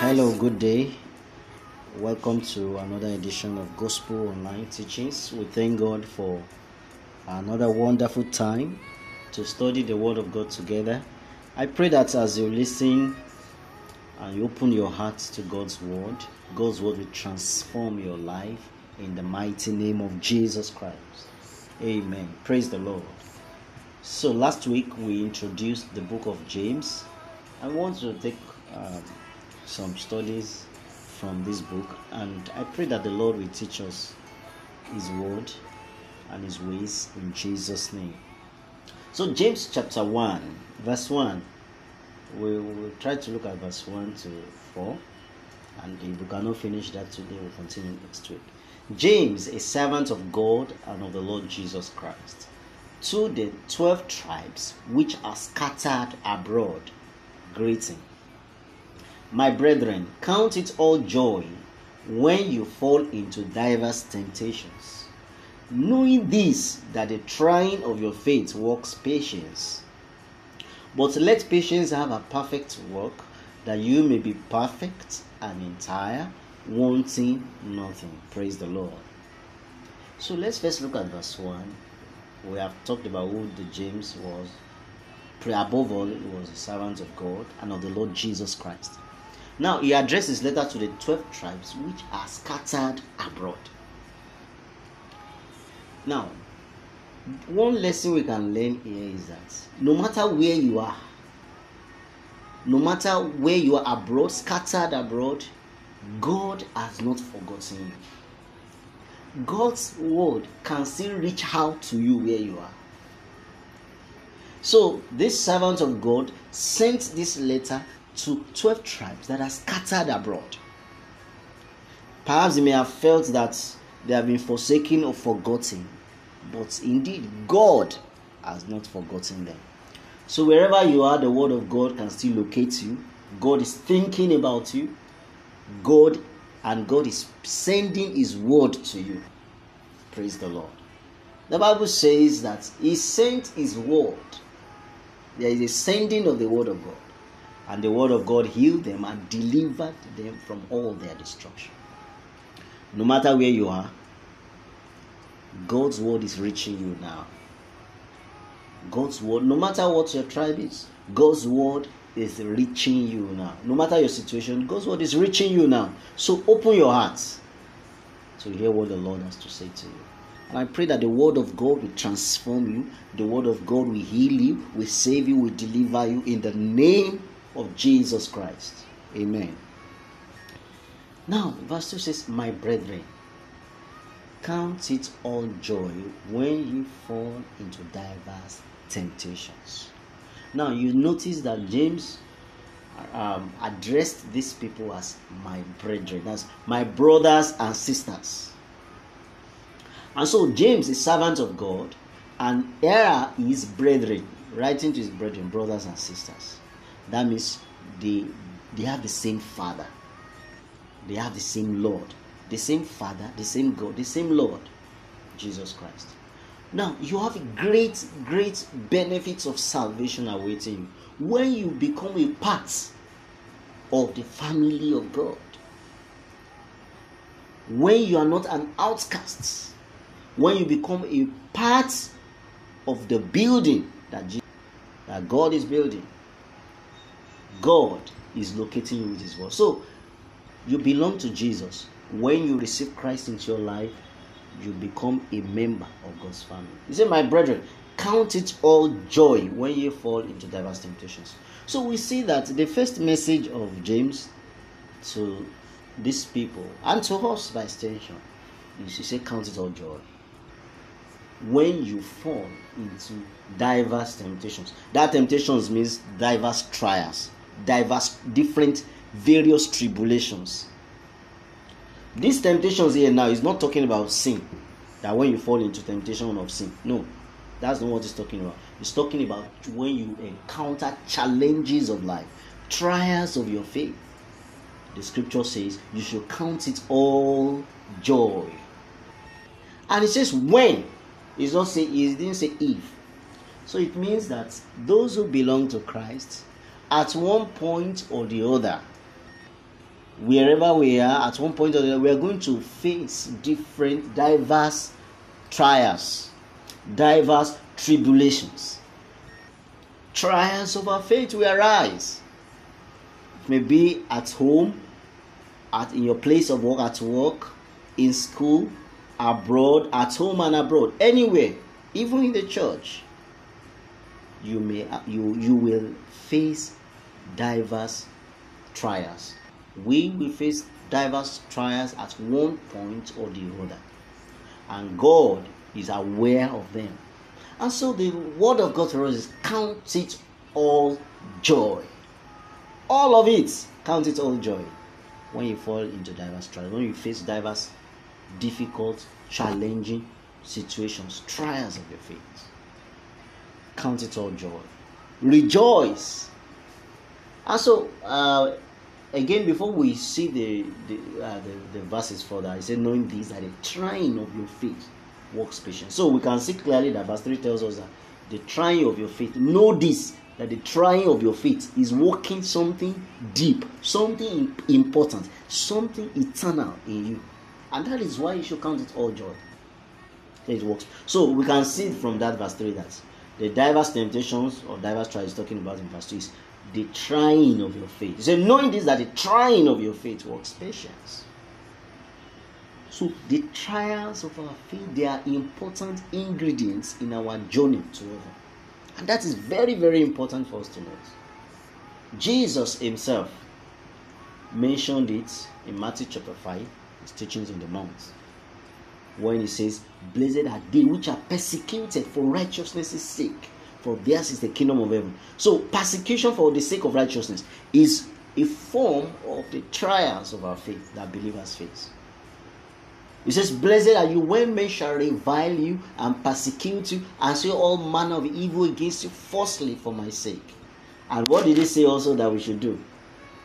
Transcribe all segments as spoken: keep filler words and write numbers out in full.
Hello, good day. Welcome to another edition of Gospel Online Teachings. We thank God for another wonderful time to study the Word of God together. I pray that as you listen and you open your heart to God's Word, God's Word will transform your life in the mighty name of Jesus Christ. Amen. Praise the Lord. So last week we introduced the book of James. I want to take uh, some studies from this book, and I pray that the Lord will teach us His word and His ways in Jesus' name. So James chapter one, verse one. We will try to look at verse one to four, and if we cannot finish that today, we'll continue next week. James, a servant of God and of the Lord Jesus Christ, to the twelve tribes which are scattered abroad, greeting. My brethren, count it all joy when you fall into diverse temptations, knowing this, that the trying of your faith works patience. But let patience have a perfect work, that you may be perfect and entire, wanting nothing. Praise the Lord. So let's first look at verse one. We have talked about who the James was. Above all, he was a servant of God and of the Lord Jesus Christ. Now he addresses his letter to the twelve tribes which are scattered abroad. Now, one lesson we can learn here is that no matter where you are, no matter where you are abroad, scattered abroad, God has not forgotten you. God's word can still reach out to you where you are. So this servant of God sent this letter to twelve tribes that are scattered abroad. Perhaps you may have felt that they have been forsaken or forgotten, but indeed God has not forgotten them. So wherever you are, the word of God can still locate you. God is thinking about you. God and God is sending His word to you. Praise the Lord. The Bible says that He sent His word. There is a sending of the word of God. And the word of God healed them and delivered them from all their destruction. No matter where you are, God's word is reaching you now. God's word, no matter what your tribe is, God's word is reaching you now. No matter your situation, God's word is reaching you now. So open your hearts to hear what the Lord has to say to you. And I pray that the word of God will transform you. The word of God will heal you, will save you, will deliver you in the name of Jesus Christ. Amen. Now, verse two says, my brethren, count it all joy when you fall into diverse temptations. Now, you notice that James um, addressed these people as my brethren. That's my brothers and sisters. And so James is servant of God, and here are his brethren, writing to his brethren, brothers and sisters. That means they, they have the same Father. They have the same Lord. The same Father, the same God, the same Lord, Jesus Christ. Now, you have great, great benefits of salvation awaiting you when you become a part of the family of God. When you are not an outcast. When you become a part of the building that, Jesus, that God is building, God is locating you with His word. So, you belong to Jesus. When you receive Christ into your life, you become a member of God's family. He said, my brethren, count it all joy when you fall into diverse temptations. So, we see that the first message of James to these people, and to us by extension, is to say, count it all joy when you fall into diverse temptations. That temptations means diverse trials, diverse, different, various tribulations. These temptations here now is not talking about sin, that when you fall into temptation of sin. No, that's not what it's talking about. It's talking about when you encounter challenges of life, trials of your faith. The scripture says you should count it all joy. And it says when. It's not say, it didn't say if. So it means that those who belong to Christ, at one point or the other, wherever we are, at one point or the other, we are going to face different, diverse trials, diverse tribulations. Trials of our faith will arise. It may be at home, at in your place of work, at work, in school, abroad, at home and abroad, anywhere, even in the church. You may you you will face diverse trials. We will face diverse trials at one point or the other, and God is aware of them. And so the word of God to us is, count it all joy. All of it, count it all joy. When you fall into diverse trials, when you face diverse, difficult, challenging situations, trials of your faith, count it all joy. Rejoice. And so, uh, again, before we see the the, uh, the the verses further, it said, knowing this, that the trying of your faith works patience. So we can see clearly that verse three tells us that the trying of your faith, know this, that the trying of your faith is working something deep, something important, something eternal in you. And that is why you should count it all joy. It works. So we can see from that verse three that the diverse temptations or diverse trials talking about in verse two is the trying of your faith. So knowing this, that the trying of your faith works patience. So the trials of our faith, they are important ingredients in our journey to heaven. And that is very, very important for us to know. Jesus himself mentioned it in Matthew chapter five, his teachings on the mount, when he says, blessed are they which are persecuted for righteousness' sake, for theirs is the kingdom of heaven. So persecution for the sake of righteousness is a form of the trials of our faith that believers face. He says, blessed are you when men shall revile you and persecute you and say all manner of evil against you falsely for my sake. And what did he say also that we should do?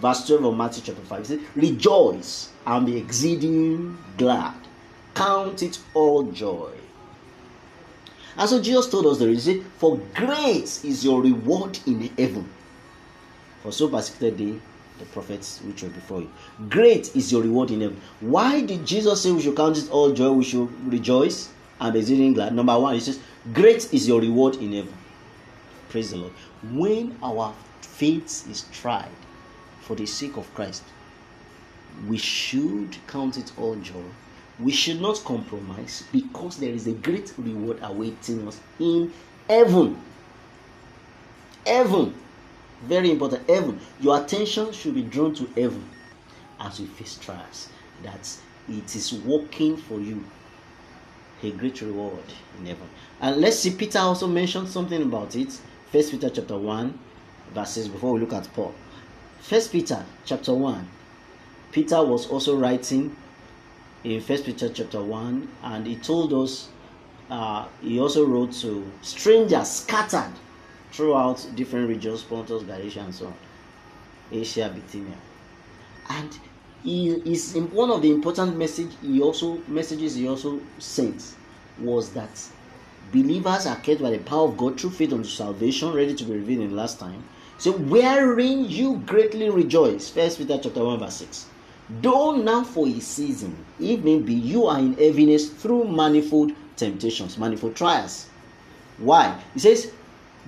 Verse twelve of Matthew chapter five, he says, rejoice and be exceeding glad. Count it all joy. And so Jesus told us the reason, for great is your reward in heaven. For so persecuted they the prophets which were before you. Great is your reward in heaven. Why did Jesus say we should count it all joy, we should rejoice and be exceeding glad? Number one, he says, great is your reward in heaven. Praise the Lord. When our faith is tried for the sake of Christ, we should count it all joy. We should not compromise, because there is a great reward awaiting us in heaven. Heaven. Very important. Heaven. Your attention should be drawn to heaven as you face trials. That it is working for you a great reward in heaven. And let's see, Peter also mentioned something about it. First Peter chapter one, verses, before we look at Paul. First Peter chapter one. Peter was also writing in First Peter chapter one, and he told us, uh, he also wrote to strangers scattered throughout different regions, Pontus, Galatia, and so on, Asia, Bithynia. And he is in one of the important message he also messages he also sent was that believers are kept by the power of God through faith unto salvation, ready to be revealed in the last time. So wherein you greatly rejoice, First Peter chapter one, verse six. Though now for a season, it may be you are in heaviness through manifold temptations, manifold trials. Why? It says,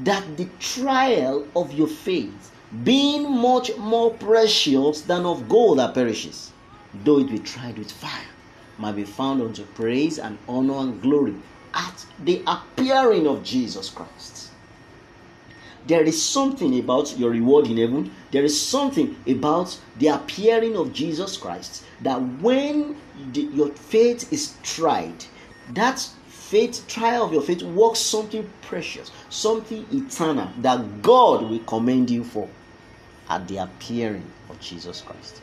that the trial of your faith, being much more precious than of gold that perishes, though it be tried with fire, might be found unto praise and honor and glory at the appearing of Jesus Christ. There is something about your reward in heaven. There is something about the appearing of Jesus Christ, that when the, your faith is tried, that's faith, trial of your faith works something precious, something eternal that God will commend you for at the appearing of Jesus Christ.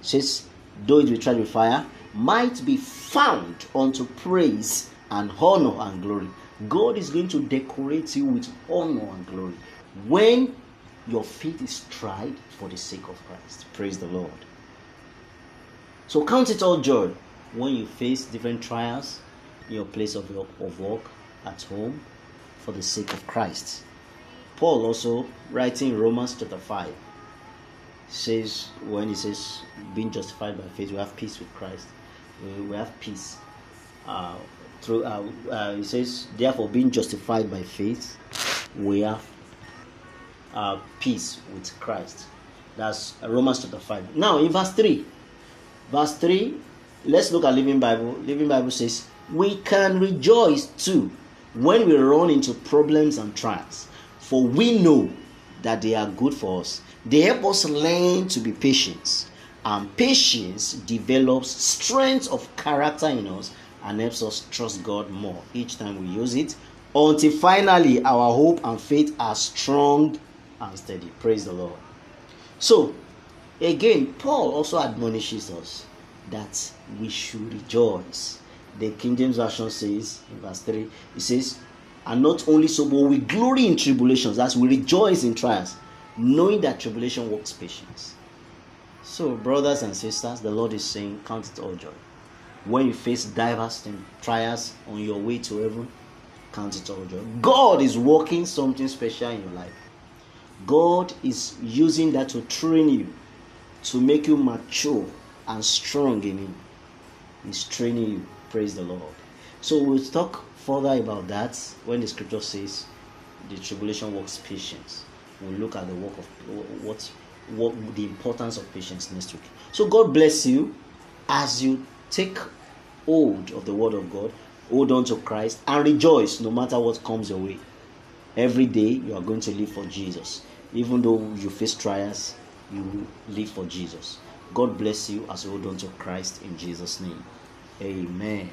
It says, though it be tried with fire, might be found unto praise and honor and glory. God is going to decorate you with honor and glory when your faith is tried for the sake of Christ. Praise the Lord. So count it all joy when you face different trials, your place of work, of work, at home, for the sake of Christ. Paul also, writing Romans chapter five, says, when he says being justified by faith, we have peace with Christ. We, we have peace. Uh, through uh, uh, He says, therefore, being justified by faith, we have uh, peace with Christ. That's Romans chapter five. Now, in verse three, verse three, let's look at Living Bible. Living Bible says, we can rejoice too when we run into problems and trials, for we know that they are good for us. They help us learn to be patient, and patience develops strength of character in us and helps us trust God more each time we use it, until finally our hope and faith are strong and steady. Praise the Lord. So, again, Paul also admonishes us that we should rejoice. The King James Version says, in verse three, it says, and not only so, but we glory in tribulations, as we rejoice in trials, knowing that tribulation works patience. So, brothers and sisters, the Lord is saying, count it all joy. When you face divers and trials on your way to heaven, count it all joy. God is working something special in your life. God is using that to train you, to make you mature and strong in Him. He's training you. Praise the Lord. So we'll talk further about that when the scripture says the tribulation works patience. We'll look at the work of what what the importance of patience next week. So God bless you as you take hold of the word of God, hold on to Christ, and rejoice no matter what comes your way. Every day you are going to live for Jesus. Even though you face trials, you will live for Jesus. God bless you as you hold on to Christ in Jesus' name. Amen.